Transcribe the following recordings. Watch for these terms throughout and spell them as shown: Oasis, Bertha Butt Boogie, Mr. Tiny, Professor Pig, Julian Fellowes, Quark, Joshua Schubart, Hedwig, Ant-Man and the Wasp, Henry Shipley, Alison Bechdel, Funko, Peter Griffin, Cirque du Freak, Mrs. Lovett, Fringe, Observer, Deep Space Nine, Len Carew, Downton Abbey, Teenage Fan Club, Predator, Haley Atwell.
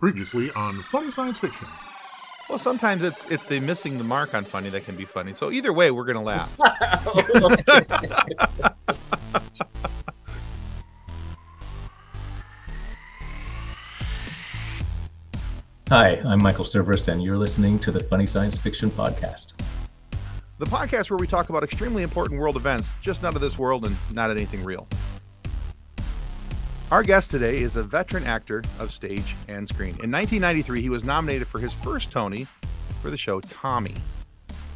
Previously on Funny Science Fiction. Well, sometimes it's the missing the mark on funny that can be funny. So either way, we're going to laugh. Hi, I'm Michael Cerveris, and you're listening to the Funny Science Fiction Podcast. The podcast where we talk about extremely important world events, just not of this world and not anything real. Our guest today is a veteran actor of stage and screen. In 1993, he was nominated for his first Tony for the show Tommy.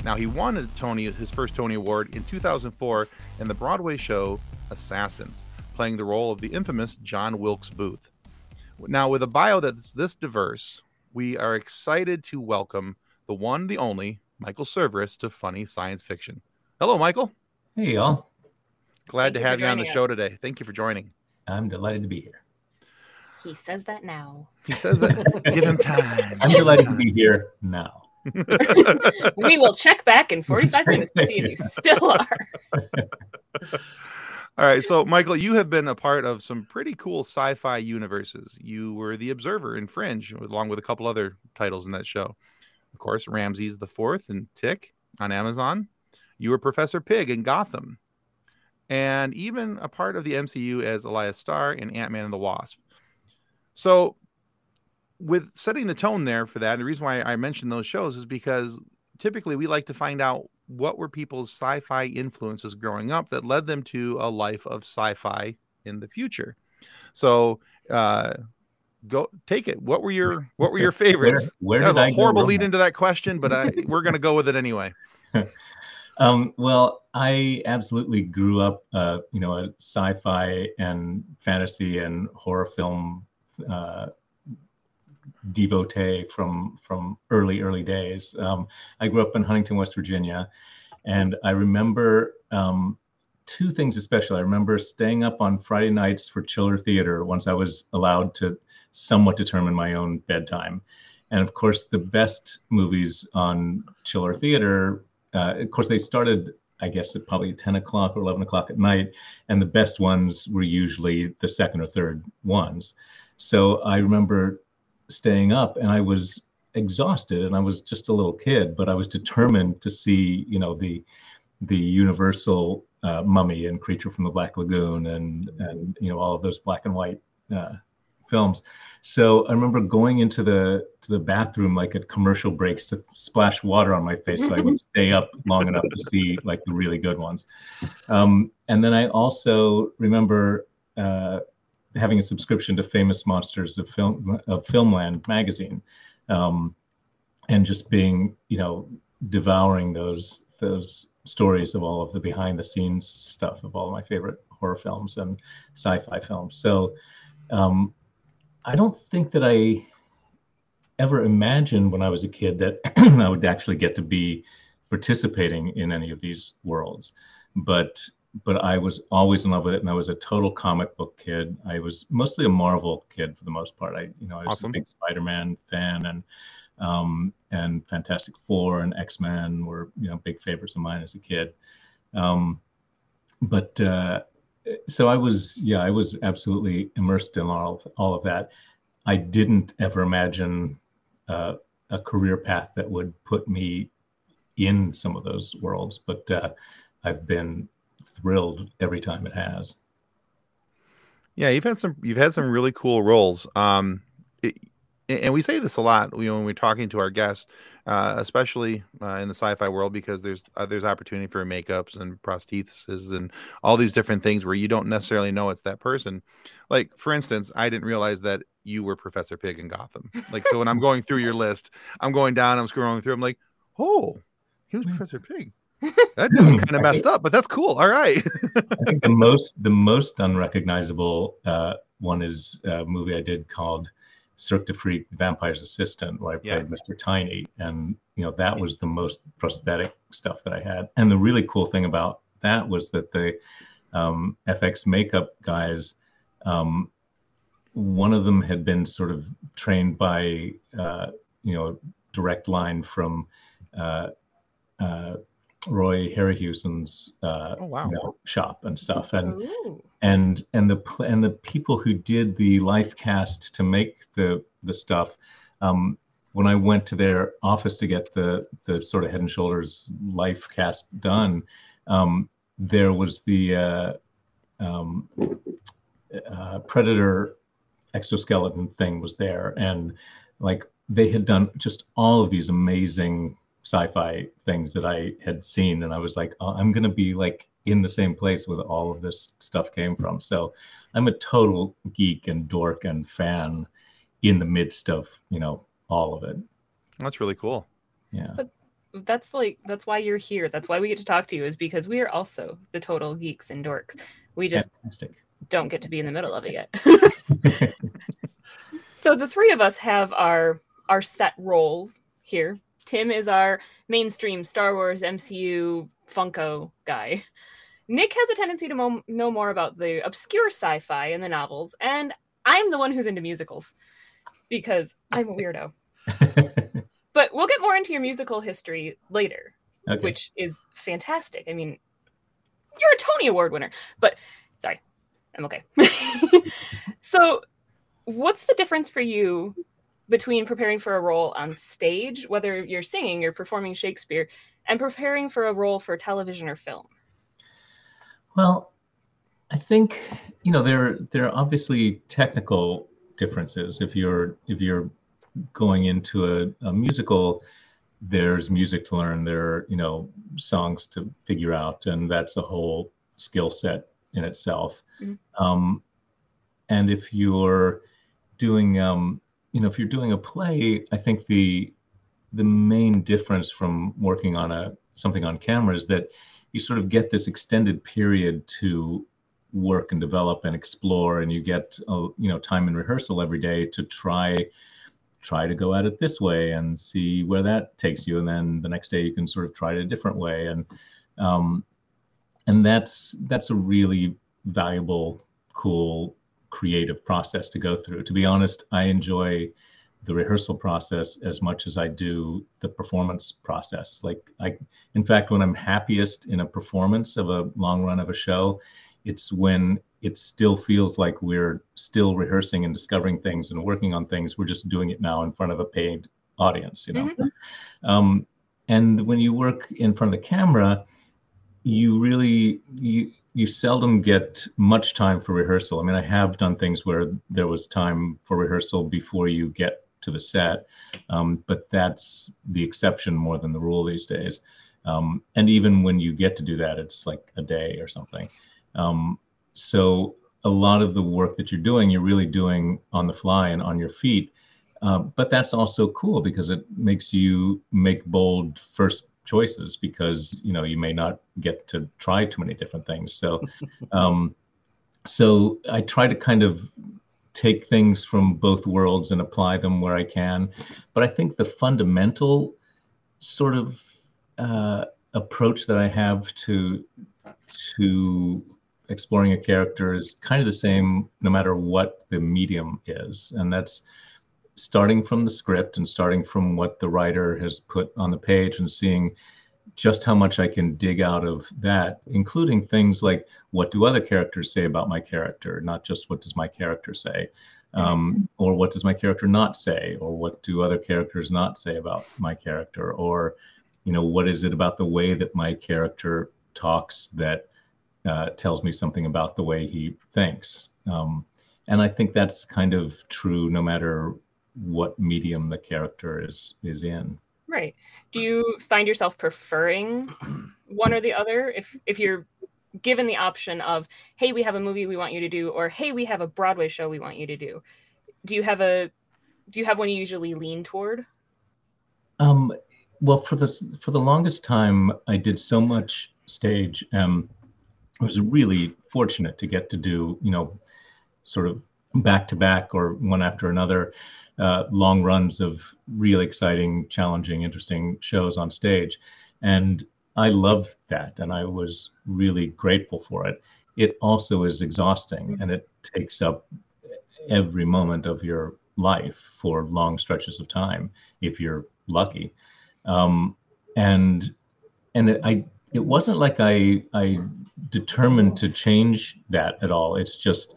Now, he won his first Tony Award in 2004 in the Broadway show Assassins, playing the role of the infamous John Wilkes Booth. Now, with a bio that's this diverse, we are excited to welcome the one, the only, Michael Cerveris to Funny Science Fiction. Hello, Michael. Hey, y'all. Glad to have you on the show today. Thank you for joining. I'm delighted to be here. He says that now. He says that. Give him time. I'm delighted to be here now. We will check back in 45 minutes to see if you still are. All right. So, Michael, you have been a part of some pretty cool sci-fi universes. You were the Observer in Fringe, along with a couple other titles in that show. Of course, Ramsey's the Fourth and Tick on Amazon. You were Professor Pig in Gotham. And even a part of the MCU as Elias Starr in Ant-Man and the Wasp. So with setting the tone there for that, and the reason why I mentioned those shows is because typically we like to find out what were people's sci-fi influences growing up that led them to a life of sci-fi in the future. So go take it. What were your favorites? That was a horrible lead into that question, but we're going to go with it anyway. Well, I absolutely grew up, a sci-fi and fantasy and horror film devotee from early days. I grew up in Huntington, West Virginia, and I remember two things especially. I remember staying up on Friday nights for Chiller Theater once I was allowed to somewhat determine my own bedtime. And of course, the best movies on Chiller Theater. Of course, they started, I guess, at probably 10 o'clock or 11 o'clock at night, and the best ones were usually the second or third ones. So I remember staying up, and I was exhausted, and I was just a little kid, but I was determined to see, the Universal Mummy and Creature from the Black Lagoon and all of those black and white films. So I remember going into the bathroom like at commercial breaks to splash water on my face so I would stay up long enough to see like the really good ones. And then I also remember having a subscription to Famous Monsters of Filmland magazine, and just being devouring those stories of all of the behind the scenes stuff of all of my favorite horror films and sci-fi films. So. I don't think that I ever imagined when I was a kid that I would actually get to be participating in any of these worlds, but I was always in love with it, and I was a total comic book kid. I was mostly a Marvel kid for the most part. I was awesome. A big Spider-Man fan, and Fantastic Four and X-Men were big favorites of mine as a kid. So I was absolutely immersed in all of that. I didn't ever imagine a career path that would put me in some of those worlds, but I've been thrilled every time it has. Yeah, you've had some really cool roles. And we say this a lot, when we're talking to our guests, especially in the sci-fi world, because there's opportunity for makeups and prostheses and all these different things where you don't necessarily know it's that person. Like, for instance, I didn't realize that you were Professor Pig in Gotham. Like, so when I'm going through your list, I'm going down, I'm scrolling through, I'm like, oh, he was Professor Pig. That dude was kind of messed up, but that's cool. All right. I think the most unrecognizable one is a movie I did called Cirque du Freak, the Vampire's Assistant, where I played Mr. Tiny. And, that was the most prosthetic stuff that I had. And the really cool thing about that was that the FX makeup guys, one of them had been sort of trained by, direct line from Roy Harryhausen's shop and stuff. And Ooh. And the people who did the life cast to make the the stuff. When I went to their office to get the sort of Head and Shoulders life cast done, there was the Predator exoskeleton thing was there, and like they had done just all of these amazing sci-fi things that I had seen, and I was like, oh, I'm gonna be like in the same place where all of this stuff came from. So I'm a total geek and dork and fan in the midst of, you know, all of it. That's really cool. Yeah. But that's why you're here. That's why we get to talk to you, is because we are also the total geeks and dorks. We just don't get to be in the middle of it yet. So the three of us have our set roles here. Tim is our mainstream Star Wars MCU Funko guy. Nick has a tendency to know more about the obscure sci-fi and the novels, and I'm the one who's into musicals because I'm a weirdo. But we'll get more into your musical history later, okay, which is fantastic. I mean, you're a Tony Award winner, but sorry, I'm okay. So what's the difference for you between preparing for a role on stage, whether you're singing or performing Shakespeare, and preparing for a role for television or film? Well, I think, you know, there are obviously technical differences. If you're going into a musical, there's music to learn, there are, you know, songs to figure out, and that's a whole skill set in itself. Mm-hmm. And if you're doing a play, I think the main difference from working on something on camera is that you sort of get this extended period to work and develop and explore, and you get time in rehearsal every day to try to go at it this way and see where that takes you, and then the next day you can sort of try it a different way, and that's a really valuable, cool, creative process to go through. To be honest, I enjoy the rehearsal process as much as I do the performance process. In fact, when I'm happiest in a performance of a long run of a show, it's when it still feels like we're still rehearsing and discovering things and working on things. We're just doing it now in front of a paid audience, you know? Mm-hmm. And when you work in front of the camera, you really, you seldom get much time for rehearsal. I mean, I have done things where there was time for rehearsal before you get to the set, but that's the exception more than the rule these days. And even when you get to do that, it's like a day or something. So a lot of the work that you're doing, you're really doing on the fly and on your feet. But that's also cool because it makes you make bold first choices, because, you know, you may not get to try too many different things. So I try to kind of take things from both worlds and apply them where I can. But I think the fundamental sort of approach that I have to exploring a character is kind of the same no matter what the medium is, and that's starting from the script and starting from what the writer has put on the page and seeing just how much I can dig out of that, including things like, what do other characters say about my character, not just what does my character say, or what does my character not say, or what do other characters not say about my character, or, you know, what is it about the way that my character talks that tells me something about the way he thinks. And I think that's kind of true no matter what medium the character is in. Right. Do you find yourself preferring one or the other? If you're given the option of, hey, we have a movie we want you to do, or hey, we have a Broadway show we want you to do, do you have one you usually lean toward? Well, for the longest time, I did so much stage. I was really fortunate to get to do, you know, sort of back to back or one after another, long runs of really exciting, challenging, interesting shows on stage. And I loved that, and I was really grateful for it. It also is exhausting, and it takes up every moment of your life for long stretches of time, if you're lucky. It wasn't like I determined to change that at all. It's just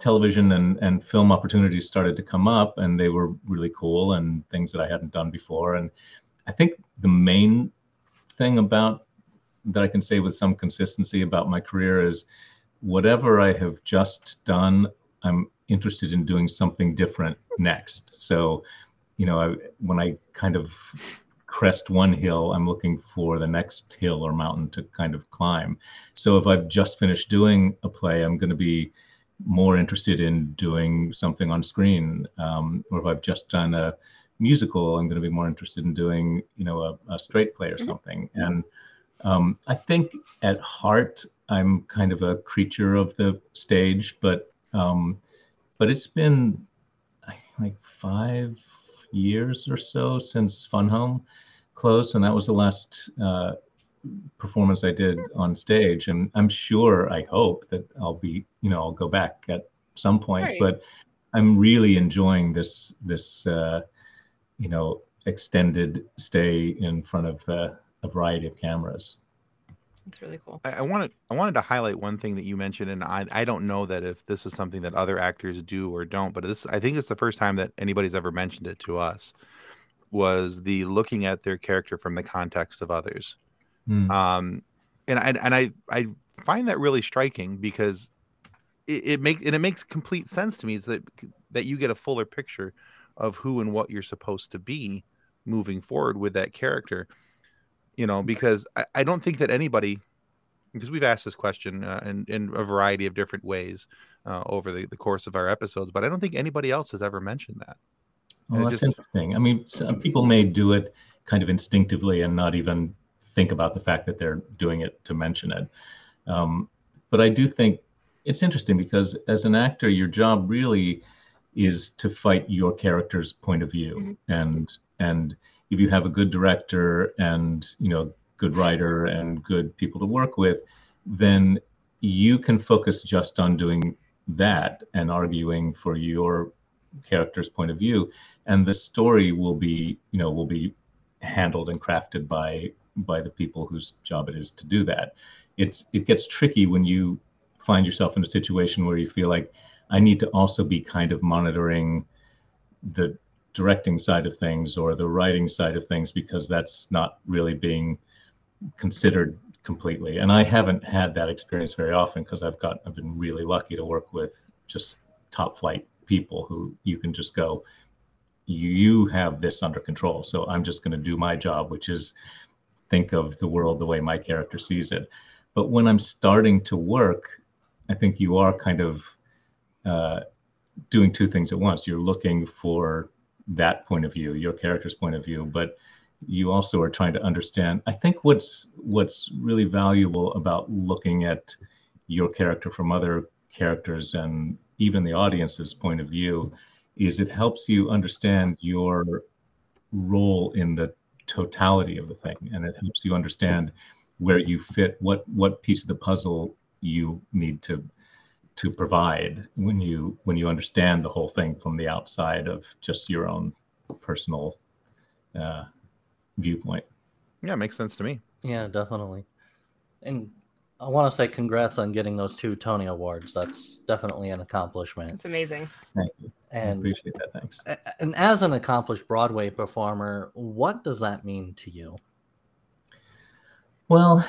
television and film opportunities started to come up, and they were really cool and things that I hadn't done before. And I think the main thing about that I can say with some consistency about my career is whatever I have just done, I'm interested in doing something different next. So, you know, when I kind of crest one hill, I'm looking for the next hill or mountain to kind of climb. So if I've just finished doing a play, I'm going to be more interested in doing something on screen. Or if I've just done a musical, I'm going to be more interested in doing, you know, a straight play or something. And I think at heart, I'm kind of a creature of the stage, but it's been like 5 years or so since Fun Home closed, and that was the last performance I did on stage. And I'm sure, I hope that I'll be, you know, I'll go back at some point. Right. But I'm really enjoying this you know, extended stay in front of a variety of cameras. It's really cool. I wanted to highlight one thing that you mentioned, and I don't know that if this is something that other actors do or don't, but this, I think it's the first time that anybody's ever mentioned it to us, was the looking at their character from the context of others. And I find that really striking, because it makes complete sense to me, is that you get a fuller picture of who and what you're supposed to be moving forward with that character. You know, because I don't think that anybody, because we've asked this question in a variety of different ways over the course of our episodes, but I don't think anybody else has ever mentioned that. Well, that's interesting. I mean, some people may do it kind of instinctively and not even think about the fact that they're doing it to mention it. But I do think it's interesting, because as an actor, your job really is to fight your character's point of view. Mm-hmm. And if you have a good director and, you know, good writer and good people to work with, then you can focus just on doing that and arguing for your character's point of view. And the story will be, you know, handled and crafted by the people whose job it is to do that. It gets tricky when you find yourself in a situation where you feel like, I need to also be kind of monitoring the directing side of things or the writing side of things, because that's not really being considered completely. And I haven't had that experience very often, because I've been really lucky to work with just top flight people who you can just go, you have this under control, so I'm just going to do my job, which is think of the world the way my character sees it. But when I'm starting to work, I think you are kind of doing two things at once. You're looking for that point of view, your character's point of view, but you also are trying to understand. I think what's really valuable about looking at your character from other characters and even the audience's point of view is it helps you understand your role in the totality of the thing, and it helps you understand where you fit, what piece of the puzzle you need to provide when you understand the whole thing from the outside of just your own personal viewpoint. Yeah, it makes sense to me. Yeah, definitely. And I want to say congrats on getting those 2 Tony Awards. That's definitely an accomplishment. It's amazing. Thank you. And I appreciate that. Thanks. And as an accomplished Broadway performer, what does that mean to you? Well,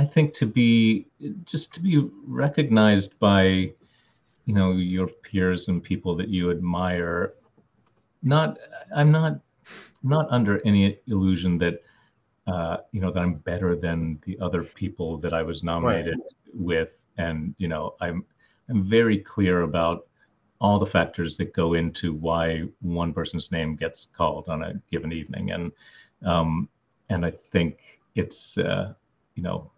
I think to be recognized by, you know, your peers and people that you admire. I'm not under any illusion that, you know, that I'm better than the other people that I was nominated with. And, you know, I'm very clear about all the factors that go into why one person's name gets called on a given evening. And I think it's, you know,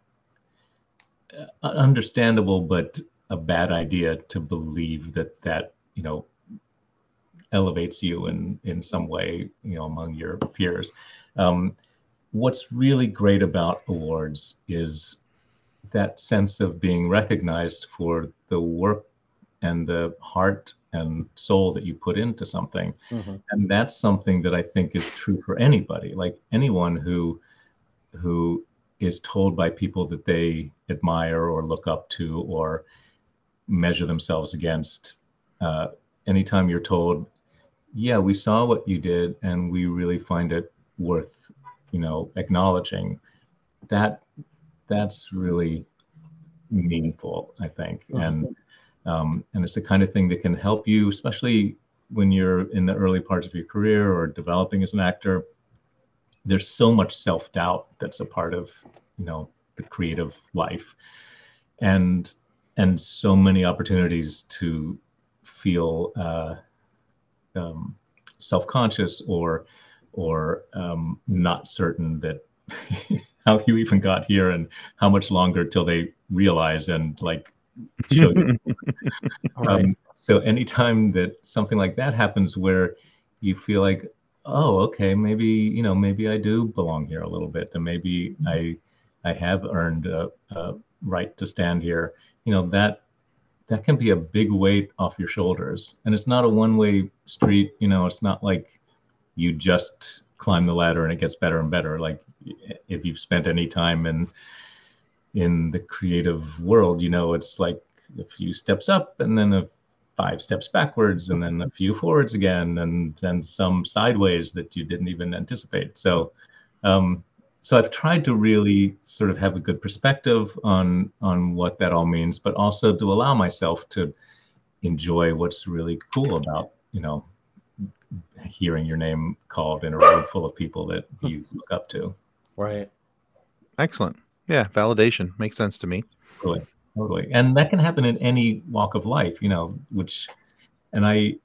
understandable, but a bad idea to believe that you know, elevates you in some way, you know, among your peers. What's really great about awards is that sense of being recognized for the work and the heart and soul that you put into something. Mm-hmm. And that's something that I think is true for anybody, like anyone who is told by people that they admire or look up to or measure themselves against. Anytime you're told, yeah, we saw what you did and we really find it worth, acknowledging, that's really meaningful, I think. Mm-hmm. And it's the kind of thing that can help you, especially when you're in the early parts of your career or developing as an actor. There's so much self-doubt that's a part of, the creative life, and so many opportunities to feel self-conscious or not certain that how you even got here and how much longer till they realize and show you. Right. So anytime that something like that happens where you feel like, oh, okay, maybe I do belong here a little bit, and maybe I have earned a right to stand here, that can be a big weight off your shoulders. And it's not a one-way street, it's not like you just climb the ladder and it gets better and better. Like, if you've spent any time in the creative world, it's like a few steps up and then 5 steps backwards and then a few forwards again and then some sideways that you didn't even anticipate. So I've tried to really sort of have a good perspective on what that all means, but also to allow myself to enjoy what's really cool about, hearing your name called in a room full of people that you look up to. Right. Excellent. Yeah. Validation makes sense to me. Really. Totally. And that can happen in any walk of life, I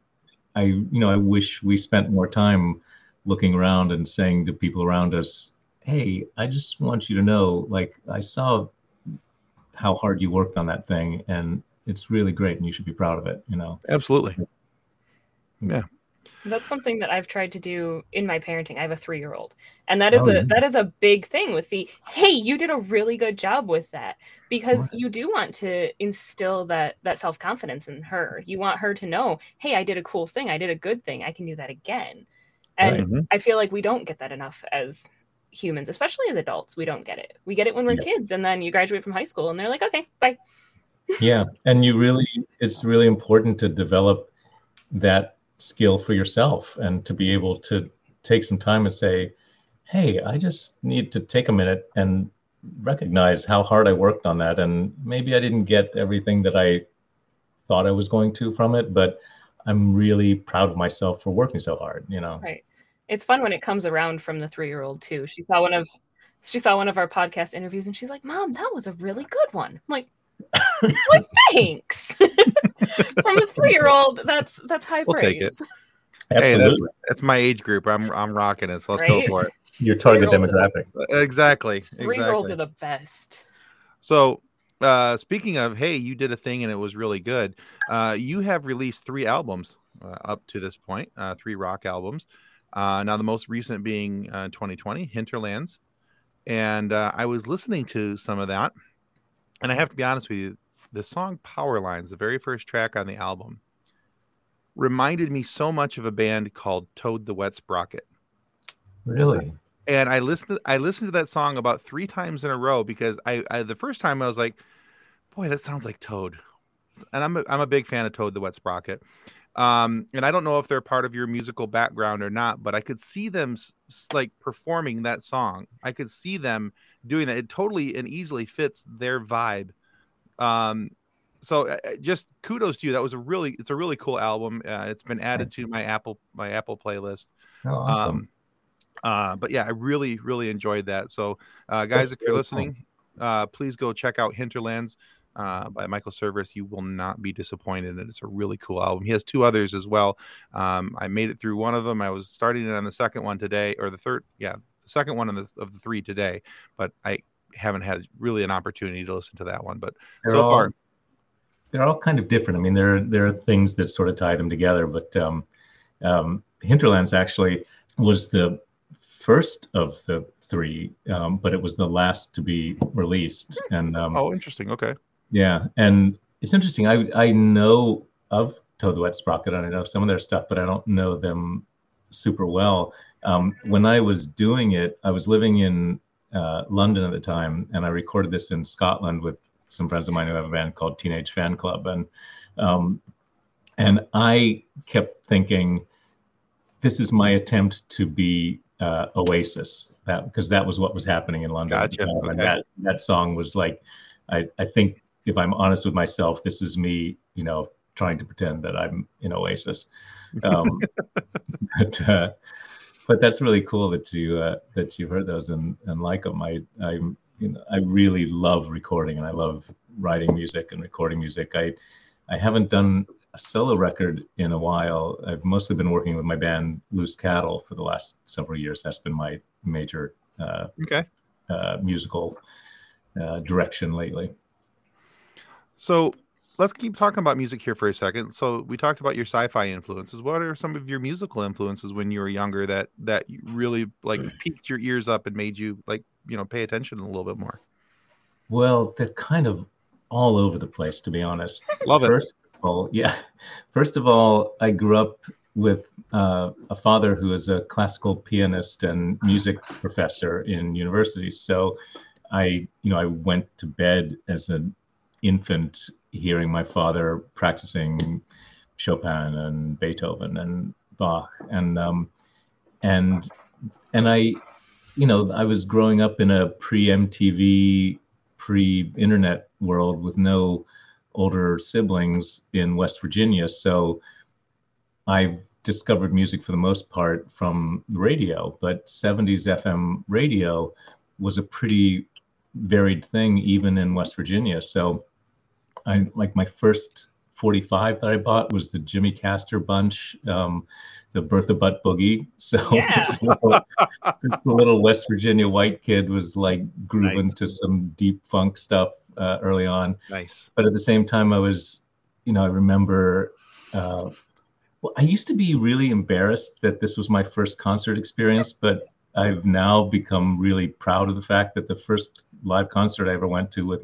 wish we spent more time looking around and saying to people around us, hey, I just want you to know, I saw how hard you worked on that thing and it's really great and you should be proud of it, Absolutely. Yeah. That's something that I've tried to do in my parenting. I have a 3-year-old, and that is that is a big thing with the, hey, you did a really good job with that, because you do want to instill that self-confidence in her. You want her to know, hey, I did a cool thing. I did a good thing. I can do that again. And I feel like we don't get that enough as humans, especially as adults. We don't get it. We get it when we're kids, and then you graduate from high school and they're like, okay, bye. Yeah. And it's really important to develop that skill for yourself and to be able to take some time and say, hey, I just need to take a minute and recognize how hard I worked on that. And maybe I didn't get everything that I thought I was going to from it, but I'm really proud of myself for working so hard, Right. It's fun when it comes around from the 3-year-old too. She saw one of our podcast interviews and she's like, Mom, that was a really good one. I'm like, well, thanks. From a 3-year-old, that's high praise. We'll take it. Hey, that's my age group. I'm rocking it, so let's go for it. Your target demographic. Exactly. 3-year-olds are the best. So speaking of, hey, you did a thing and it was really good. You have released 3 albums up to this point, 3 rock albums. Now the most recent being 2020, Hinterlands. And I was listening to some of that. And I have to be honest with you, the song Powerlines, the very first track on the album, reminded me so much of a band called Toad the Wet Sprocket. Really? And I listened to that song about 3 times in a row because I the first time I was like, boy, that sounds like Toad. And I'm a big fan of Toad the Wet Sprocket. And I don't know if they're part of your musical background or not, but I could see them performing that song. I could see them doing that. It totally and easily fits their vibe. So just kudos to you. That was it's a really cool album. It's been added to my Apple playlist. Oh, awesome. But yeah, I really, really enjoyed that. So guys, if you're listening, please go check out Hinterlands by Michael Cerveris. You will not be disappointed. And it's a really cool album. He has 2 others as well. I made it through one of them. I was starting it on the second one today, or the third. Yeah. The second one of the 3 today, but I haven't had really an opportunity to listen to that one. But they're all kind of different. I mean, there are things that sort of tie them together. But Hinterlands actually was the first of the 3, but it was the last to be released. And interesting. Okay. Yeah, and it's interesting. I know of Toad the Wet Sprocket. I know some of their stuff, but I don't know them super well. When I was doing it, I was living in London at the time, and I recorded this in Scotland with some friends of mine who have a band called Teenage Fan Club, and I kept thinking, this is my attempt to be Oasis, because that was what was happening in London. Gotcha. At the time. Okay. And that song was like, I think if I'm honest with myself, this is me, trying to pretend that I'm in Oasis. But that's really cool that you've heard those and like them. I really love recording, and I love writing music and recording music. I haven't done a solo record in a while. I've mostly been working with my band Loose Cattle for the last several years. That's been my major musical direction lately. So let's keep talking about music here for a second. So we talked about your sci-fi influences. What are some of your musical influences when you were younger that really piqued your ears up and made you pay attention a little bit more? Well, they're kind of all over the place, to be honest. Love it. First of all, I grew up with a father who is a classical pianist and music professor in university. So I went to bed as an infant hearing my father practicing Chopin and Beethoven and Bach, and I was growing up in a pre-MTV, pre-internet world with no older siblings in West Virginia. So I discovered music for the most part from radio, but 70s FM radio was a pretty varied thing even in West Virginia. So I my first 45 that I bought was the Jimmy Castor bunch, the Bertha Butt Boogie. So yeah. this little West Virginia white kid was grooving to some deep funk stuff early on. Nice. But at the same time, I was, I remember, I used to be really embarrassed that this was my first concert experience, but I've now become really proud of the fact that the first live concert I ever went to with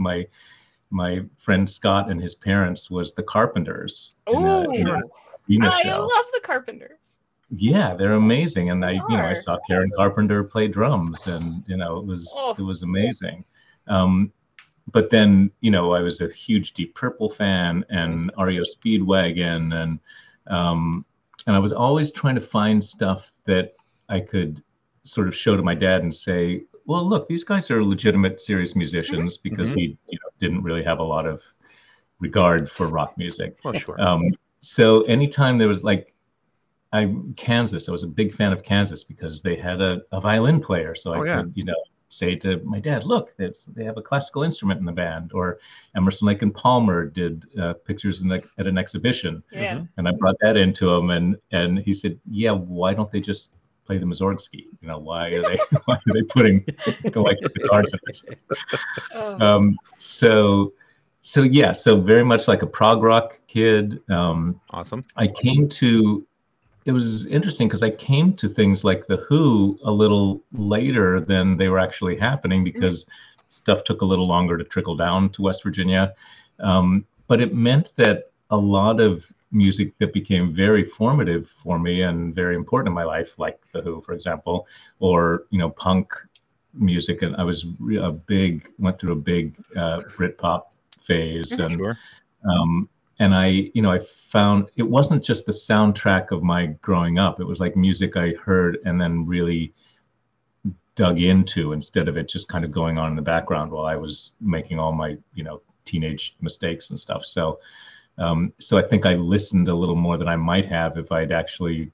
my friend Scott and his parents was the Carpenters. Oh, I love the Carpenters. Yeah, they're amazing. And I saw Karen Carpenter play drums, and it was amazing. But then, I was a huge Deep Purple fan and REO Speedwagon, and I was always trying to find stuff that I could sort of show to my dad and say, well, look, these guys are legitimate, serious musicians, because he didn't really have a lot of regard for rock music. Oh, sure. So anytime there was Kansas, I was a big fan of Kansas because they had a violin player. So could, say to my dad, look, they have a classical instrument in the band. Or Emerson, Lake and Palmer did pictures at an exhibition. Yeah. And I brought that into him, and he said, yeah, why don't they just play the Mussorgsky? Why are they putting the cards in this? So very much like a prog rock kid. Awesome. It was interesting because I came to things like The Who a little later than they were actually happening, because stuff took a little longer to trickle down to West Virginia. But it meant that a lot of music that became very formative for me and very important in my life, like The Who, for example, or, punk music. And I was went through a big Britpop phase. And, sure. And I found it wasn't just the soundtrack of my growing up. It was music I heard and then really dug into, instead of it just kind of going on in the background while I was making all my, teenage mistakes and stuff. So, I think I listened a little more than I might have if I'd actually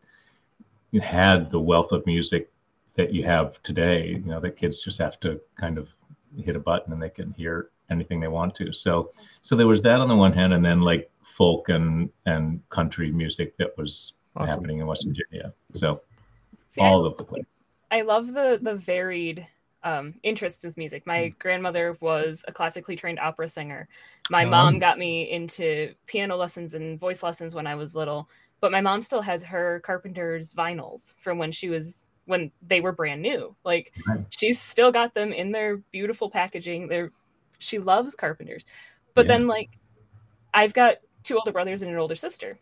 had the wealth of music that you have today. That kids just have to kind of hit a button and they can hear anything they want to. So there was that on the one hand, and then folk and country music that was happening in West Virginia. So all over the place. I love the varied interests with music. My grandmother was a classically trained opera singer. My mom got me into piano lessons and voice lessons when I was little, but my mom still has her Carpenters vinyls from when they were brand new. She's still got them in their beautiful packaging. She loves Carpenters. But then I've got two older brothers and an older sister.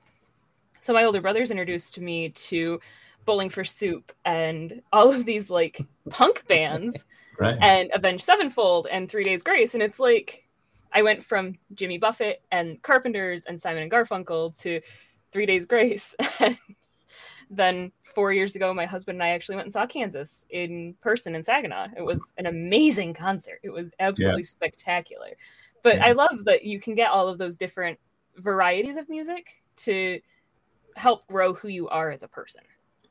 So my older brothers introduced me to Bowling for Soup and all of these punk bands right. and Avenged Sevenfold and 3 Days Grace. And it's like, I went from Jimmy Buffett and Carpenters and Simon and Garfunkel to 3 Days Grace. Then 4 years ago, my husband and I actually went and saw Kansas in person in Saginaw. It was an amazing concert. It was absolutely spectacular. But I love that you can get all of those different varieties of music to help grow who you are as a person.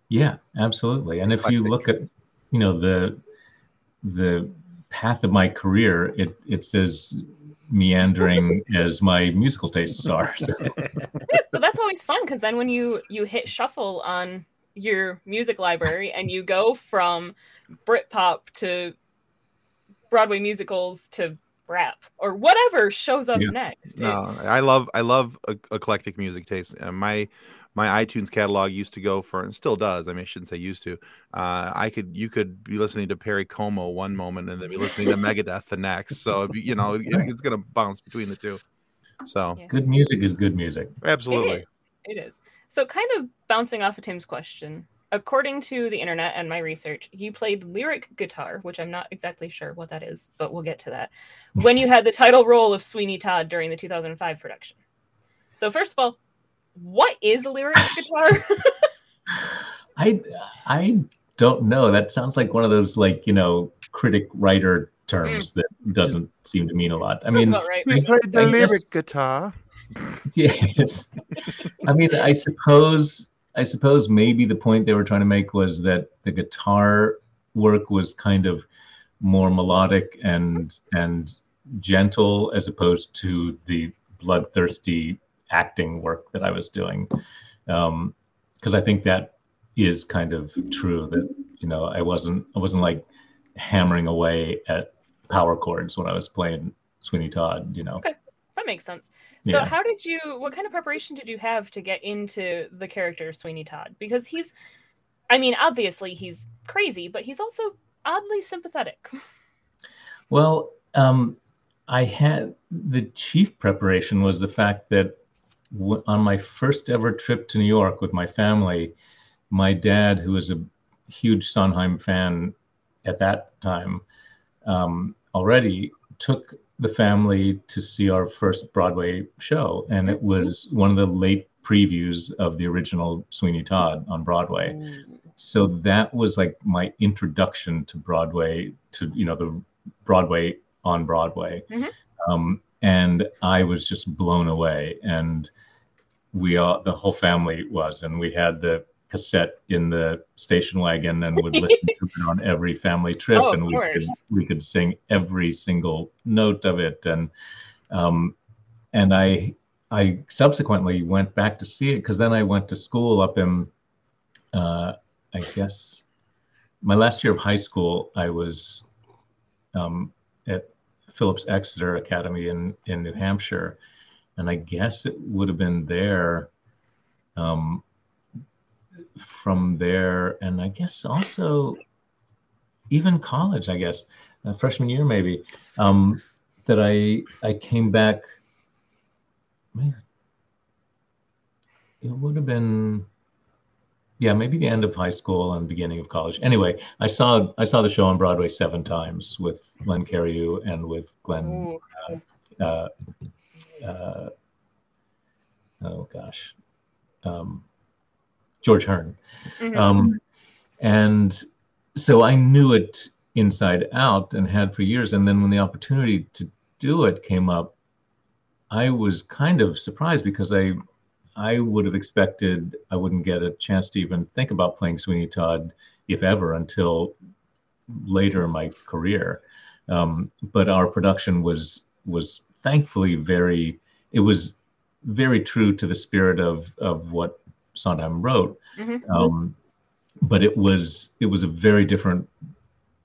Yeah, absolutely. And if you look at, you know, the path of my career, it's as meandering as my musical tastes are. So. Yeah, but that's always fun, because then when you hit shuffle on your music library and you go from Britpop to Broadway musicals to rap or whatever shows up next. No, I love eclectic music tastes. My iTunes catalog used to go for, and still does. I mean, I shouldn't say used to. You could be listening to Perry Como one moment and then be listening to Megadeth the next. So, you know, it's going to bounce between the two. So good music is good music. Absolutely. It is. So kind of bouncing off of Tim's question, according to the internet and my research, you played lyric guitar, which I'm not exactly sure what that is, but we'll get to that, when you had the title role of Sweeney Todd during the 2005 production. So first of all, what is lyric guitar? I don't know. That sounds like one of those, like, you know, critic writer terms that doesn't seem to mean a lot. Sounds about right. We played the lyric guitar. Yes. I mean, I suppose maybe the point they were trying to make was that the guitar work was kind of more melodic and gentle, as opposed to the bloodthirsty acting work that I was doing. Because I think that is kind of true, that, you know, I wasn't like hammering away at power chords when I was playing Sweeney Todd, you know. Okay. That makes sense. So what kind of preparation did you have to get into the character Sweeney Todd? Because obviously he's crazy, but he's also oddly sympathetic. Well, I had, the chief preparation was the fact that on my first ever trip to New York with my family, my dad, who was a huge Sondheim fan at that time already, took the family to see our first Broadway show, and it was one of the late previews of the original Sweeney Todd on Broadway. So that was like my introduction to Broadway, to, you know, the Broadway on Broadway. Mm-hmm. And I was just blown away, and the whole family was, and we had the cassette in the station wagon and would listen to it on every family trip, and we could sing every single note of it. And I subsequently went back to see it, because then I went to school up in I guess my last year of high school. I was at Phillips Exeter Academy in New Hampshire, and I guess it would have been there from there, and I guess also even college, I guess freshman year maybe, that I came back. Man, it would have been maybe the end of high school and beginning of college. Anyway, I saw the show on Broadway 7 times with Len Carew and with Glenn. George Hearn. Mm-hmm. And so I knew it inside out and had for years. And then when the opportunity to do it came up, I was kind of surprised, because I would have expected I wouldn't get a chance to even think about playing Sweeney Todd, if ever, until later in my career. But our production was thankfully very true to the spirit of what Sondheim wrote. Mm-hmm. But it was a very different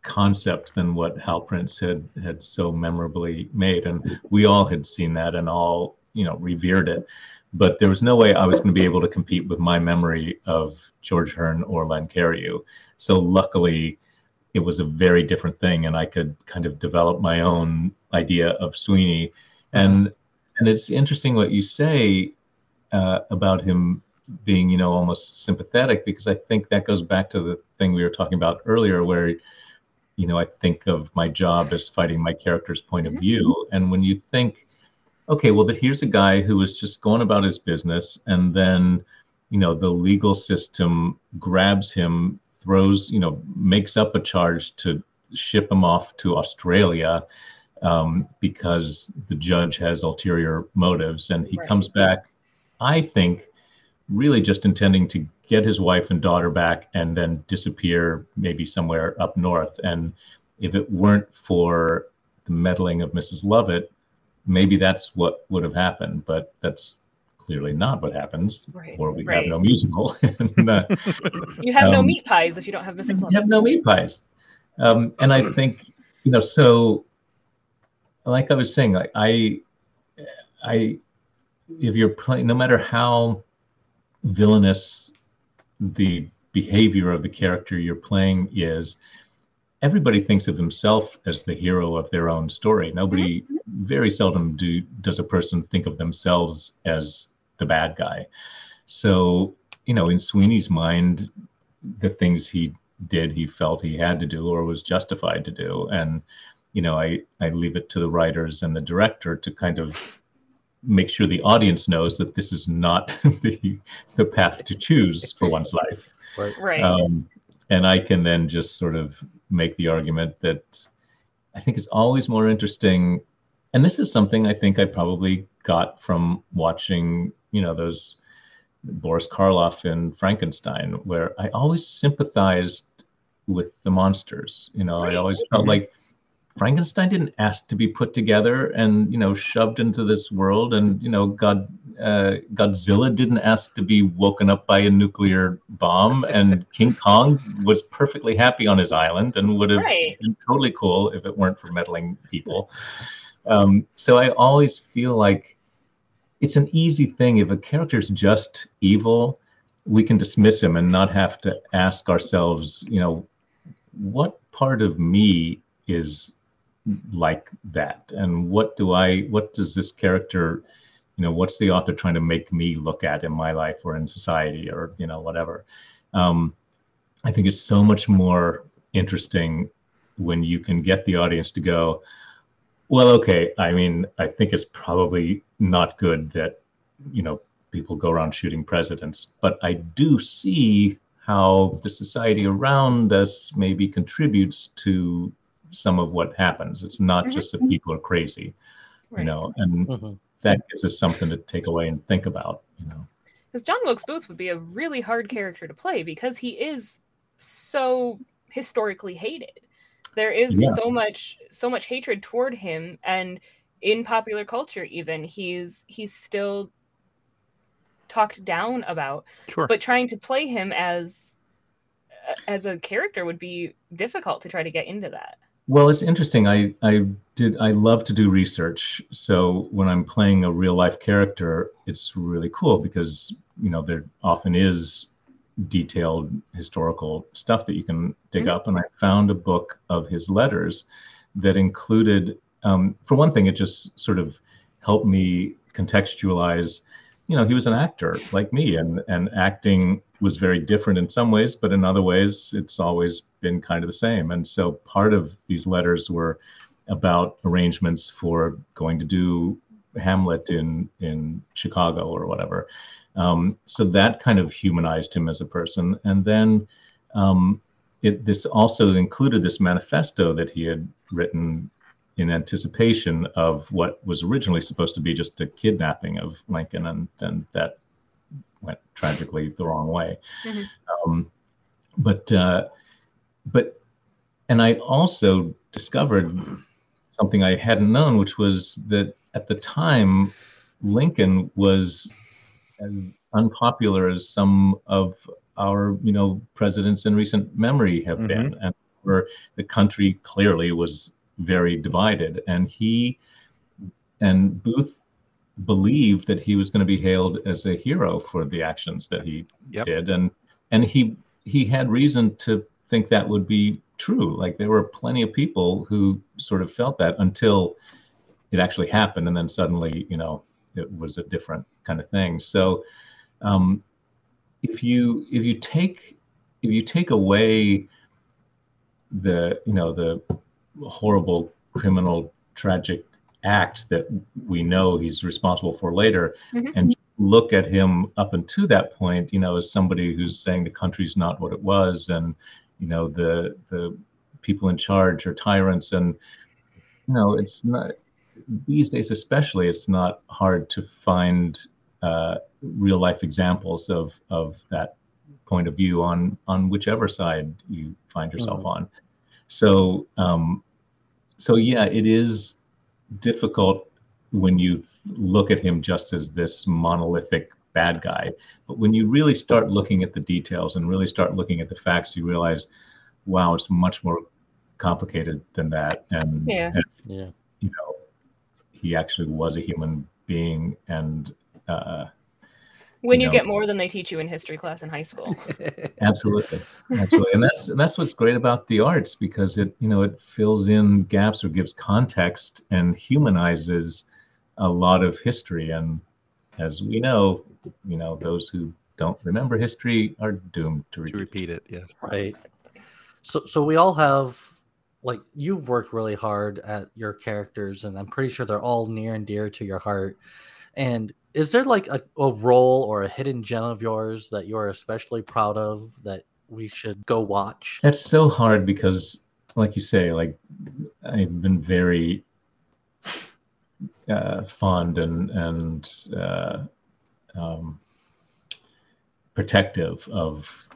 concept than what Hal Prince had so memorably made, and we all had seen that and all, you know, revered it. But there was no way I was going to be able to compete with my memory of George Hearn or Len Carew. So luckily, it was a very different thing, and I could kind of develop my own idea of Sweeney. And it's interesting what you say about him being, you know, almost sympathetic, because I think that goes back to the thing we were talking about earlier, where you know, I think of my job as fighting my character's point of view. And when you think, okay, well, here's a guy who was just going about his business, and then, you know, the legal system grabs him, throws, you know, makes up a charge to ship him off to Australia because the judge has ulterior motives. And he comes back, I think, really just intending to get his wife and daughter back and then disappear maybe somewhere up north. And if it weren't for the meddling of Mrs. Lovett, maybe that's what would have happened. But that's clearly not what happens, or we have no musical. And, you have no meat pies if you don't have Mrs. Lovett. You have no meat pies. And I think, you know, so like I was saying, like I if you're playing, no matter how villainous the behavior of the character you're playing is, everybody thinks of themselves as the hero of their own story. Nobody, very seldom does a person think of themselves as the bad guy. So, you know, in Sweeney's mind, the things he did, he felt he had to do or was justified to do. And, you know, I leave it to the writers and the director to kind of make sure the audience knows that this is not the path to choose for one's life. Right. And I can then just sort of make the argument that I think is always more interesting. And this is something I think I probably got from watching, you know, those Boris Karloff in Frankenstein, where I always sympathized with the monsters. You know, I always felt like Frankenstein didn't ask to be put together and, you know, shoved into this world. And, you know, Godzilla didn't ask to be woken up by a nuclear bomb. And King Kong was perfectly happy on his island and would have been totally cool if it weren't for meddling people. So I always feel like it's an easy thing. If a character's just evil, we can dismiss him and not have to ask ourselves, you know, what part of me is like that, and what does this character, you know, what's the author trying to make me look at in my life or in society or, you know, whatever. I think it's so much more interesting when you can get the audience to go, well, okay, I mean, I think it's probably not good that, you know, people go around shooting presidents, but I do see how the society around us maybe contributes to some of what happens. It's not just that people are crazy, you know, and that gives us something to take away and think about, you know. Because John Wilkes Booth would be a really hard character to play because he is so historically hated. There is so much hatred toward him, and in popular culture, even he's still talked down about. But trying to play him as a character would be difficult to try to get into that. Well, it's interesting. I love to do research. So when I'm playing a real life character, it's really cool because, you know, there often is detailed historical stuff that you can dig up. And I found a book of his letters that included, for one thing, it just sort of helped me contextualize, you know, he was an actor like me, and acting was very different in some ways, but in other ways, it's always been kind of the same. And so part of these letters were about arrangements for going to do Hamlet in Chicago or whatever. So that kind of humanized him as a person. And then this also included this manifesto that he had written in anticipation of what was originally supposed to be just a kidnapping of Lincoln, and then that went tragically the wrong way. But I also discovered something I hadn't known, which was that at the time, Lincoln was as unpopular as some of our, you know, presidents in recent memory have been, and where the country clearly was very divided. And Booth believed that he was going to be hailed as a hero for the actions that he did. And he had reason to think that would be true. Like, there were plenty of people who sort of felt that until it actually happened. And then suddenly, you know, it was a different kind of thing. So if you take away the horrible criminal tragic act that we know he's responsible for later, mm-hmm. and look at him up until that point, as somebody who's saying the country's not what it was, and the people in charge are tyrants, and it's not, these days especially, it's not hard to find real life examples of that point of view on whichever side you find yourself mm-hmm. on. So so yeah, it is difficult when you look at him just as this monolithic bad guy, but when you really start looking at the details and really start looking at the facts, you realize, wow, it's much more complicated than that. And, yeah. He actually was a human being. And when you get more than they teach you in history class in high school. Absolutely. And that's what's great about the arts, because it, it fills in gaps or gives context and humanizes a lot of history. And as we know, those who don't remember history are doomed to repeat it. Yes. Right. So we all have, you've worked really hard at your characters, and I'm pretty sure they're all near and dear to your heart. And is there a role or a hidden gem of yours that you're especially proud of that we should go watch? That's so hard because, like you say, I've been very fond and protective of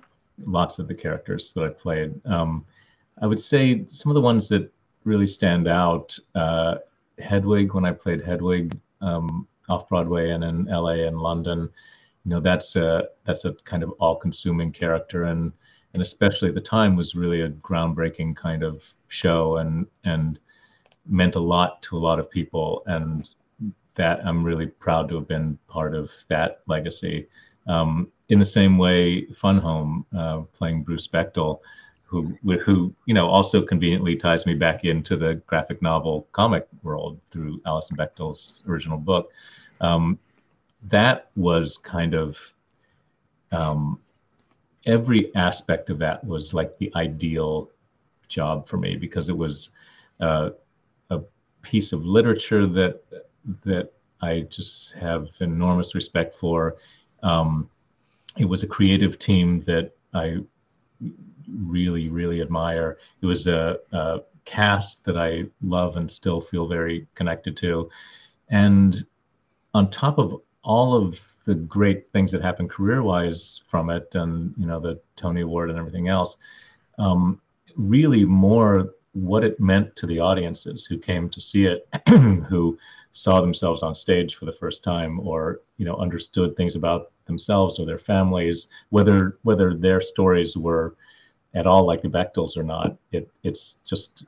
lots of the characters that I played. I would say some of the ones that really stand out, Hedwig, when I played Hedwig off Broadway and in LA and London, that's a kind of all-consuming character, and especially at the time was really a groundbreaking kind of show and meant a lot to a lot of people, and that I'm really proud to have been part of that legacy. In the same way, Fun Home, playing Bruce Bechtel, who also conveniently ties me back into the graphic novel comic world through Alison Bechdel's original book. That was kind of, every aspect of that was the ideal job for me, because it was a piece of literature that I just have enormous respect for. It was a creative team that I really, really admire. It was a cast that I love and still feel very connected to. And on top of all of the great things that happened career-wise from it, and, the Tony Award and everything else, really more what it meant to the audiences who came to see it, who saw themselves on stage for the first time, or, understood things about themselves or their families, whether their stories were at all like the Bechtels or not. It's just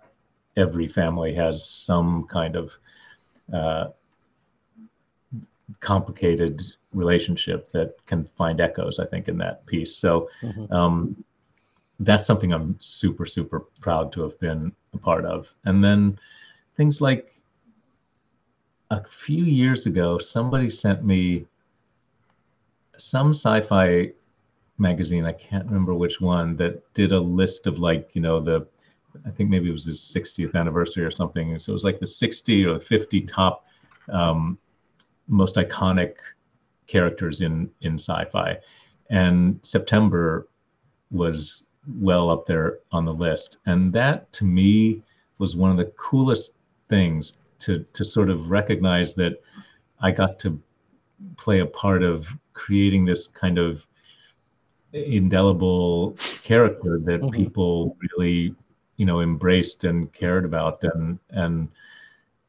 every family has some kind of complicated relationship that can find echoes, I think, in that piece. So mm-hmm. That's something I'm super, super proud to have been a part of. And then things like, a few years ago, somebody sent me some sci-fi magazine, I can't remember which one, that did a list of I think maybe it was his 60th anniversary or something. So it was the 60 or 50 top most iconic characters in sci-fi. And September was well up there on the list. And that to me was one of the coolest things to sort of recognize that I got to play a part of creating this kind of indelible character that mm-hmm. people really, embraced and cared about, and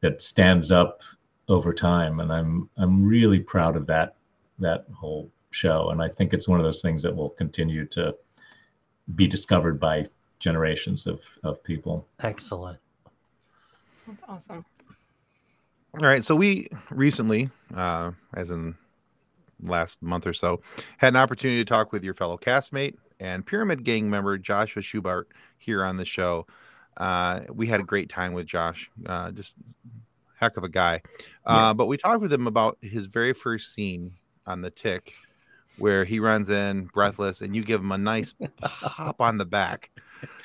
that stands up over time. And I'm really proud of that whole show. And I think it's one of those things that will continue to be discovered by generations of people. Excellent. That's awesome. All right. So we recently, as in last month or so, had an opportunity to talk with your fellow castmate and Pyramid Gang member Joshua Schubart here on the show. We had a great time with Josh, just heck of a guy. Yeah. But we talked with him about his very first scene on The Tick, where he runs in breathless and you give him a nice pop on the back.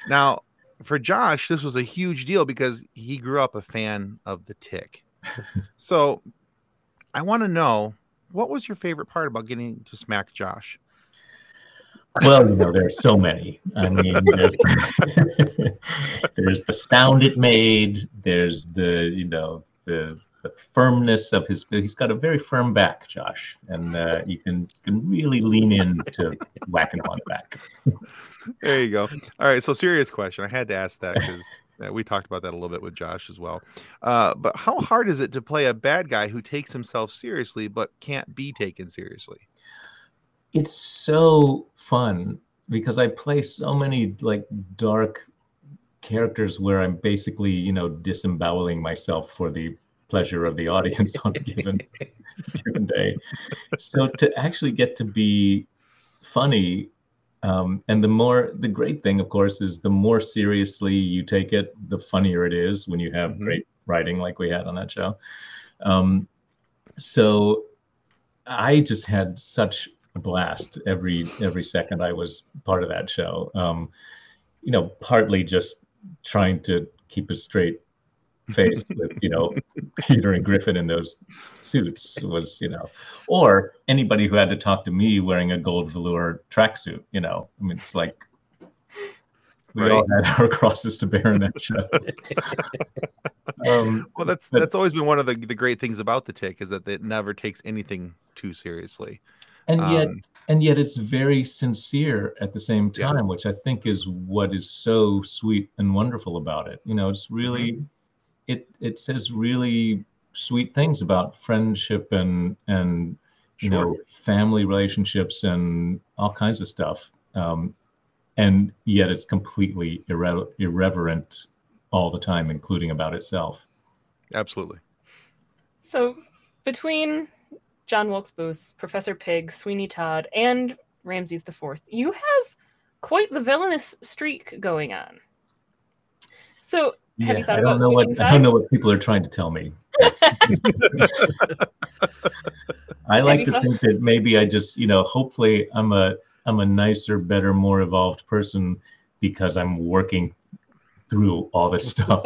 Now, for Josh, this was a huge deal because he grew up a fan of the Tick. So I want to know, what was your favorite part about getting to smack Josh? Well, you know, there's so many. I mean, there's the sound it made. There's the, you know, the firmness of his. He's got a very firm back, Josh, and you can really lean in to whacking him on the back. There you go. All right. So, serious question. I had to ask that because we talked about that a little bit with Josh as well. But how hard is it to play a bad guy who takes himself seriously but can't be taken seriously? It's so fun because I play so many like dark characters where I'm basically, you know, disemboweling myself for the pleasure of the audience on a given day. So to actually get to be funny, and the great thing, of course, is the more seriously you take it, the funnier it is when you have great writing like we had on that show. So I just had such a blast every second I was part of that show. You know, partly just trying to keep a straight face with, you know, Peter and Griffin in those suits was, you know, or anybody who had to talk to me wearing a gold velour tracksuit, you know. I mean, it's like we all had our crosses to bear in that show. Well, that's always been one of the great things about the Tick, is that it never takes anything too seriously. And yet it's very sincere at the same time, which I think is what is so sweet and wonderful about it. You know, it's really, it says really sweet things about friendship and you know, family relationships and all kinds of stuff. And yet it's completely irreverent all the time, including about itself. Absolutely. So between John Wilkes Booth, Professor Pig, Sweeney Todd, and Ramsey's the Fourth, you have quite the villainous streak going on. So, have you thought about switching sides? I don't know what people are trying to tell me. I like to think that maybe I just, you know, hopefully I'm a nicer, better, more evolved person because I'm working through all this stuff,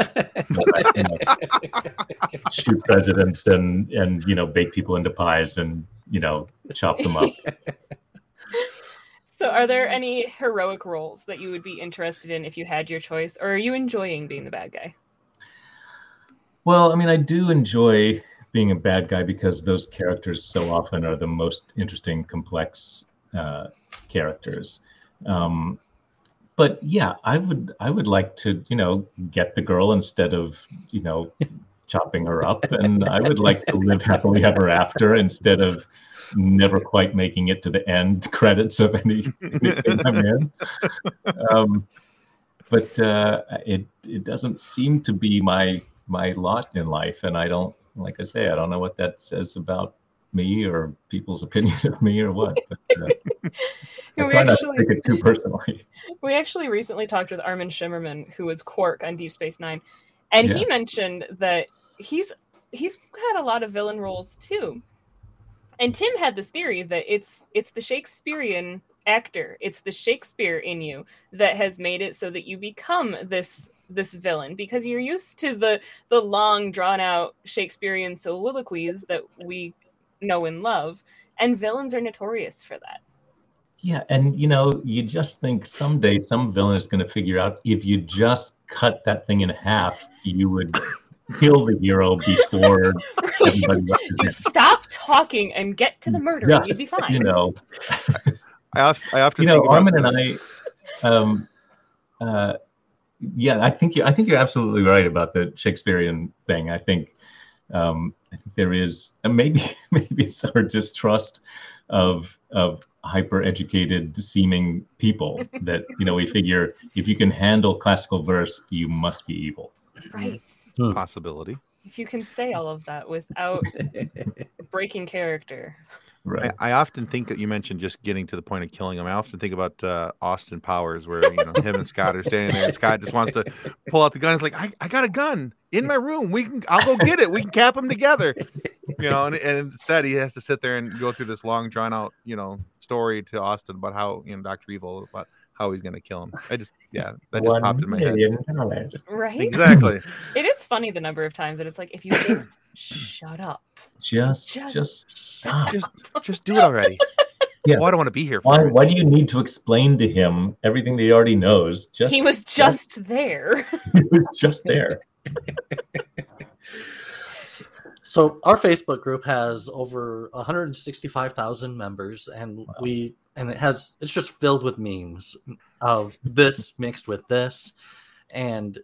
shoot presidents and you know, bake people into pies and, you know, chop them up. So are there any heroic roles that you would be interested in if you had your choice, or are you enjoying being the bad guy? Well, I mean, I do enjoy being a bad guy because those characters so often are the most interesting, complex characters. But yeah, I would like to, you know, get the girl instead of, you know, chopping her up. And I would like to live happily ever after instead of never quite making it to the end credits of anything I'm in. But it doesn't seem to be my lot in life. And I don't, like I say, I don't know what that says about me or people's opinion of me or what. But, I'm trying not to take it too personally. We actually recently talked with Armin Shimmerman, who was Quark on Deep Space Nine, and he mentioned that he's had a lot of villain roles too. And Tim had this theory that it's the Shakespearean actor, it's the Shakespeare in you that has made it so that you become this villain, because you're used to the long drawn out Shakespearean soliloquies that we know and love, and villains are notorious for that. Yeah, and you know, you just think someday some villain is going to figure out if you just cut that thing in half, you would kill the hero before everybody else. You stop talking and get to the murder, and you'd be fine. You know, I have to. You know, Armin and I. I think you're absolutely right about the Shakespearean thing. I think there is, and maybe it's our distrust of hyper-educated seeming people that, you know, we figure if you can handle classical verse, you must be evil. Right. Possibility. If you can say all of that without breaking character. Right. I often think that you mentioned just getting to the point of killing him. I often think about Austin Powers, where, you know, him and Scott are standing there, and Scott just wants to pull out the gun. It's like, I got a gun in my room. I'll go get it. We can cap them together, you know. And instead, he has to sit there and go through this long, drawn out, you know, story to Austin about how, you know, Dr. Evil, about how he's going to kill him. That just popped in my head. $1 million. Right? Exactly. It is funny the number of times that it's like, if you just shut up. Just stop. Just do it already. Yeah. Well, I don't want to be here for it. Why do you need to explain to him everything that he already knows? He was just there. So our Facebook group has over 165,000 members, and wow. It's just filled with memes of this mixed with this. And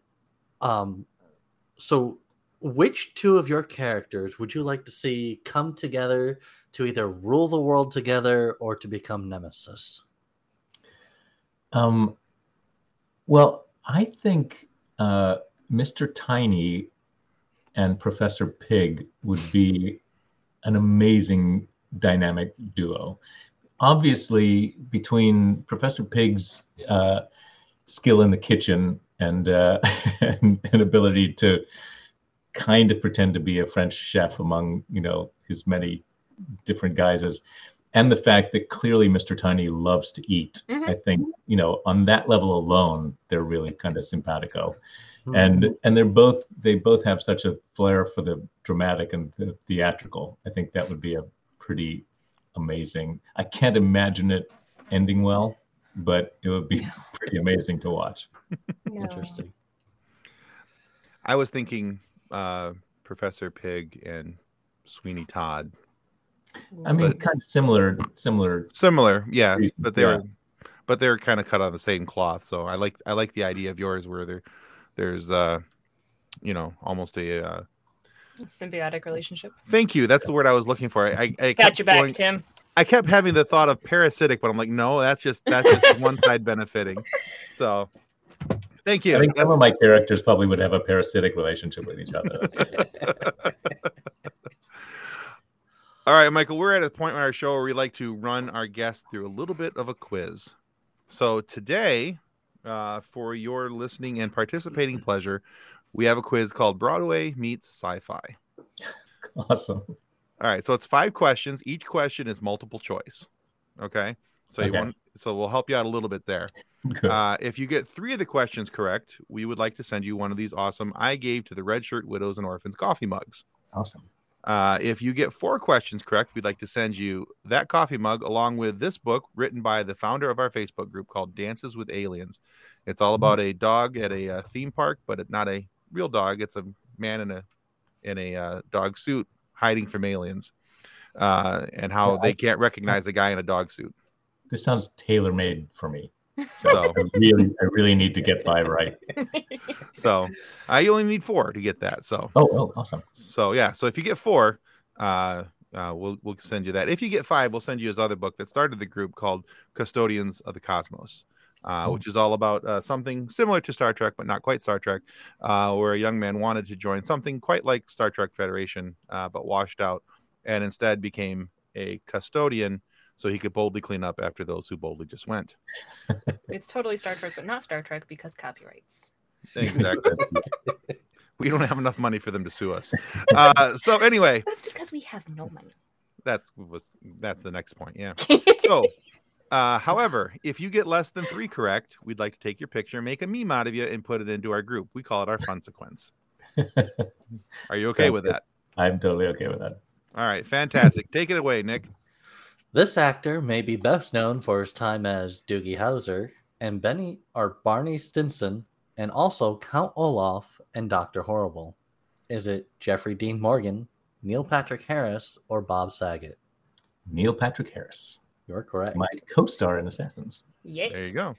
so which two of your characters would you like to see come together to either rule the world together or to become nemesis? Well, I think Mr. Tiny and Professor Pig would be an amazing dynamic duo. Obviously, between Professor Pig's skill in the kitchen and ability to kind of pretend to be a French chef among his many different guises, and the fact that clearly Mr. Tiny loves to eat, mm-hmm. I think on that level alone, they're really kind of simpatico. Mm-hmm. And they both have such a flair for the dramatic and the theatrical. I think that would be a pretty amazing. I can't imagine it ending well, but it would be pretty amazing to watch. No. Interesting. I was thinking Professor Pig and Sweeney Todd. I mean, kind of similar, yeah. Reasons, but they're kind of cut on the same cloth. So I like the idea of yours where there's almost a symbiotic relationship. Thank you. That's the word I was looking for. I got you back, Tim. I kept having the thought of parasitic, but I'm like, no, that's just one side benefiting. So thank you. I think some of my characters probably would have a parasitic relationship with each other. All right, Michael, we're at a point in our show where we like to run our guests through a little bit of a quiz. So today, for your listening and participating pleasure, we have a quiz called Broadway Meets Sci-Fi. Awesome. All right, so it's 5 questions. Each question is multiple choice. Okay? So we'll help you out a little bit there. If you get 3 of the questions correct, we would like to send you one of these awesome I Gave to the Red Shirt Widows and Orphans coffee mugs. Awesome. If you get 4 questions correct, we'd like to send you that coffee mug along with this book written by the founder of our Facebook group called Dances with Aliens. It's all about a dog at a theme park, but it's not a real dog. It's a man in a dog suit hiding from aliens, and how they can't recognize a guy in a dog suit. This sounds tailor-made for me. So I really need to get by right. So I only need 4 to get that. So awesome. So yeah. So if you get 4, we'll send you that. If you get 5, we'll send you his other book that started the group called Custodians of the Cosmos, which is all about something similar to Star Trek, but not quite Star Trek, where a young man wanted to join something quite like Star Trek Federation, but washed out and instead became a custodian, so he could boldly clean up after those who boldly just went. It's totally Star Trek, but not Star Trek because copyrights. Exactly. We don't have enough money for them to sue us. So anyway. That's because we have no money. That's the next point, yeah. So, however, if you get less than 3 correct, we'd like to take your picture, make a meme out of you, and put it into our group. We call it our fun sequence. Are you okay with that? I'm totally okay with that. All right, fantastic. Take it away, Nick. This actor may be best known for his time as Doogie Howser and Barney Stinson, and also Count Olaf and Dr. Horrible. Is it Jeffrey Dean Morgan, Neil Patrick Harris, or Bob Saget? Neil Patrick Harris. You're correct. My co-star in Assassins. Yes. There you go.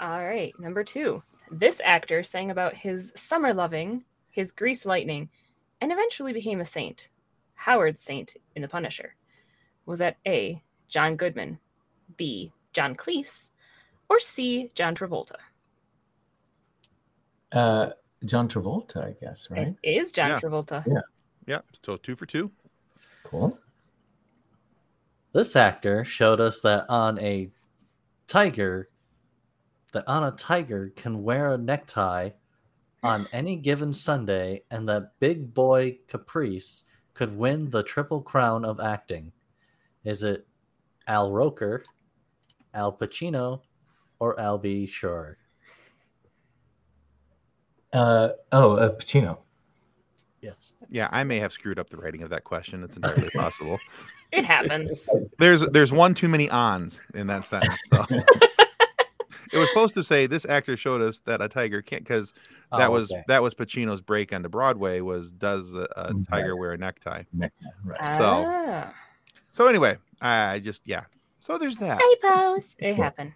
All right, number 2. This actor sang about his summer loving, his grease lightning, and eventually became a saint. Howard Saint in The Punisher. Was that A, John Goodman, B, John Cleese, or C, John Travolta? John Travolta, I guess, right? It is John Travolta. Yeah. Yeah. So 2 for 2. Cool. This actor showed us that on a tiger can wear a necktie on any given Sunday, and that Big Boy Caprice could win the Triple Crown of acting. Is it Al Roker, Al Pacino, or I'll be sure. Pacino. Yes. Yeah, I may have screwed up the writing of that question. It's entirely possible. It happens. There's one too many ons in that sentence. So. It was supposed to say this actor showed us that a tiger can't, because that was Pacino's break onto Broadway was does a tiger wear a necktie? Necktie, right. So anyway, I just So there's that. Typos. It happened.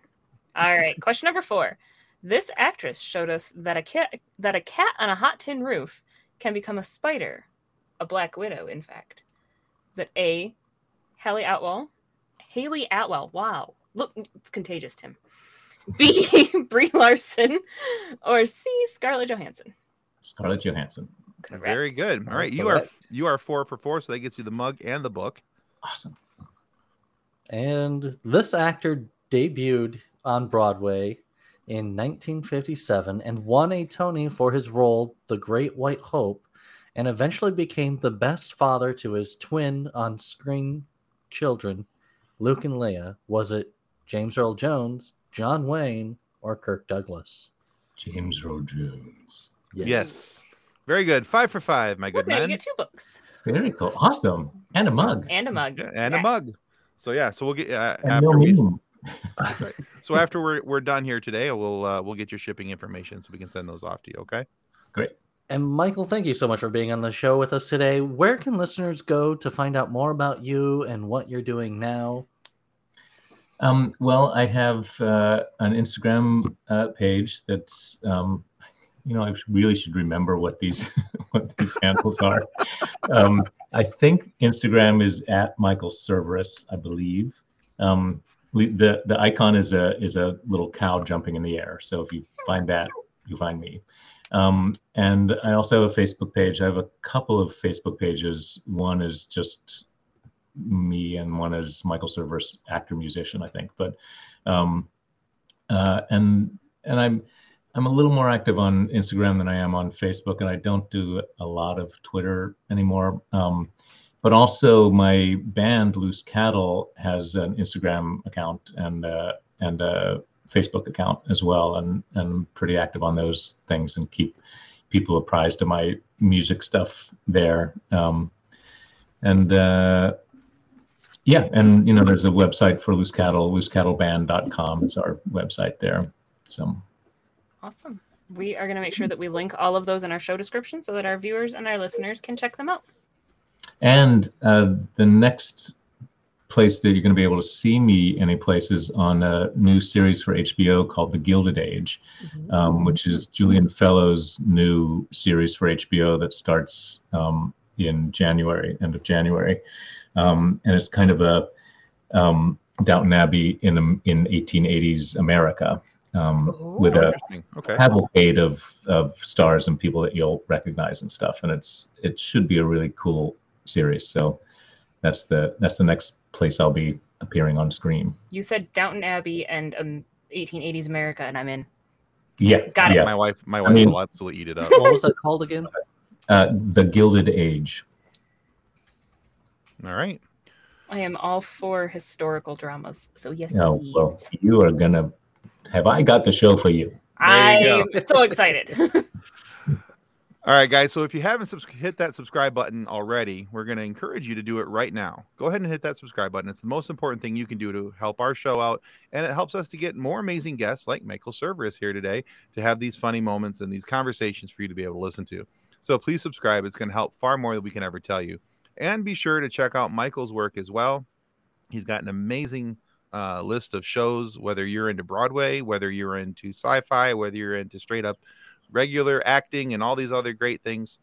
All right. Question number 4. This actress showed us that a cat on a hot tin roof can become a spider, a black widow, in fact. Is it A, Haley Atwell? Haley Atwell. Wow. Look, it's contagious, Tim. B, Brie Larson, or C, Scarlett Johansson. Scarlett Johansson. Correct. Very good. All right, you are 4 for 4, so that gets you the mug and the book. Awesome. And this actor debuted on Broadway in 1957 and won a Tony for his role The Great White Hope, and eventually became the best father to his twin on-screen children, Luke and Leia. Was it James Earl Jones, John Wayne, or Kirk Douglas? James Earl Jones. Yes. Very good. 5 for 5, my good man. You get 2 books. Very cool. Awesome. And a mug. Yeah, a mug. So so we'll get right. So after we're done here today, we'll get your shipping information so we can send those off to you. Okay. Great. And Michael, thank you so much for being on the show with us today. Where can listeners go to find out more about you and what you're doing now? Well, I have an Instagram page that's, I really should remember what these handles are. I think Instagram is at Michael Cerveris, I believe. The icon is a little cow jumping in the air. So if you find that, you find me. And I also have a Facebook page. I have a couple of Facebook pages. One is just me and one is Michael Cerveris, actor musician, I think. But and I'm a little more active on Instagram than I am on Facebook, and I don't do a lot of Twitter anymore. But also my band Loose Cattle has an Instagram account and a Facebook account as well, and I'm pretty active on those things and keep people apprised of my music stuff there. And there's a website for Loose Cattle, loosecattleband.com is our website there. So awesome. We are going to make sure that we link all of those in our show description so that our viewers and our listeners can check them out. And the next place that you're going to be able to see me any place is on a new series for HBO called The Gilded Age, which is Julian Fellowes' new series for HBO that starts in January, end of January. And it's kind of a Downton Abbey in 1880s America with a cavalcade of stars and people that you'll recognize and stuff. And it should be a really cool series. So that's the next place I'll be appearing on screen. You said Downton Abbey and 1880s America, and I'm in. Yeah. Got it. Yeah. My wife will absolutely eat it up. What was that called again? The Gilded Age. All right. I am all for historical dramas. So yes, please. Well, you are going to have I got the show for you. I'm so excited. All right, guys. So if you haven't hit that subscribe button already, we're going to encourage you to do it right now. Go ahead and hit that subscribe button. It's the most important thing you can do to help our show out. And it helps us to get more amazing guests like Michael Cerveris here today to have these funny moments and these conversations for you to be able to listen to. So please subscribe. It's going to help far more than we can ever tell you. And be sure to check out Michael's work as well. He's got an amazing list of shows, whether you're into Broadway, whether you're into sci-fi, whether you're into straight up regular acting and all these other great things.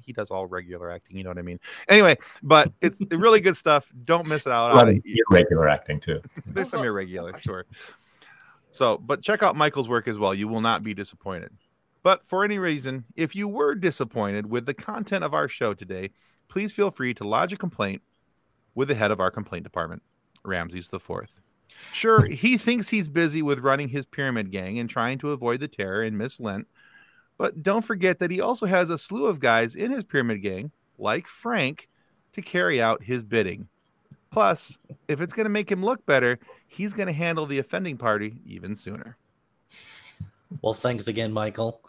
He does all regular acting. You know what I mean? Anyway, but it's really good stuff. Don't miss out. Well, irregular acting too. There's some irregular, sure. So, but check out Michael's work as well. You will not be disappointed. But for any reason, if you were disappointed with the content of our show today, please feel free to lodge a complaint with the head of our complaint department, Ramsey's the Fourth. Sure, he thinks he's busy with running his pyramid gang and trying to avoid the terror and miss Lent, but don't forget that he also has a slew of guys in his pyramid gang, like Frank, to carry out his bidding. Plus, if it's going to make him look better, he's going to handle the offending party even sooner. Well, thanks again, Michael.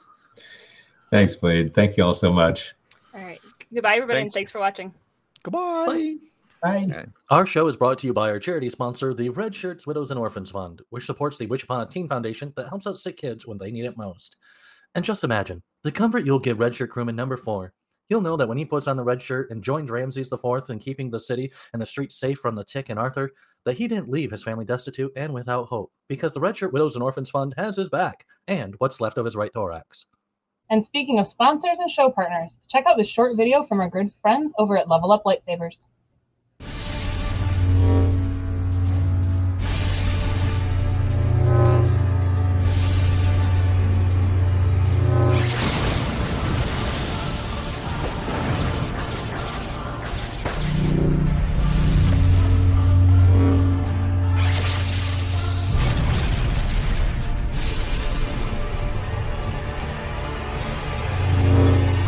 Thanks, Blade. Thank you all so much. All right. Goodbye, everybody, and thanks for watching. Goodbye. Bye. Bye. Our show is brought to you by our charity sponsor, the Red Shirts, Widows, and Orphans Fund, which supports the Wish Upon a Teen Foundation that helps out sick kids when they need it most. And just imagine the comfort you'll give Red Shirt Crewman number 4. You'll know that when he puts on the red shirt and joined Ramsey's the Fourth in keeping the city and the streets safe from the Tick and Arthur, that he didn't leave his family destitute and without hope, because the Red Shirt Widows and Orphans Fund has his back and what's left of his right thorax. And speaking of sponsors and show partners, check out this short video from our good friends over at Level Up Lightsabers.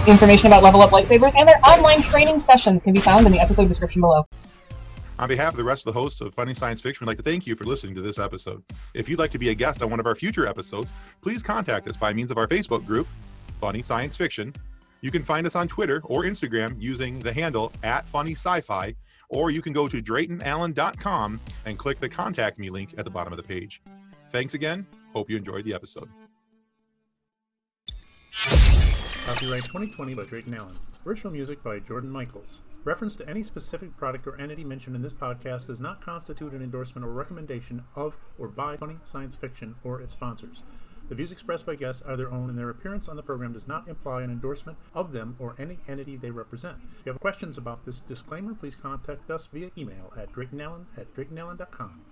Information about Level Up Lightsabers and their online training sessions can be found in the episode description below. On behalf of the rest of the hosts of Funny Science Fiction, we'd like to thank you for listening to this episode. If you'd like to be a guest on one of our future episodes, please contact us by means of our Facebook group, Funny Science Fiction. You can find us on Twitter or Instagram using the handle @FunnySciFi, or you can go to DraytonAllen.com and click the Contact Me link at the bottom of the page. Thanks again. Hope you enjoyed the episode. Copyright 2020 by Drayton Allen. Original music by Jordan Michaels. Reference to any specific product or entity mentioned in this podcast does not constitute an endorsement or recommendation of or by Funny Science Fiction or its sponsors. The views expressed by guests are their own, and their appearance on the program does not imply an endorsement of them or any entity they represent. If you have questions about this disclaimer, please contact us via email at DraytonAllen@DraytonAllen.com.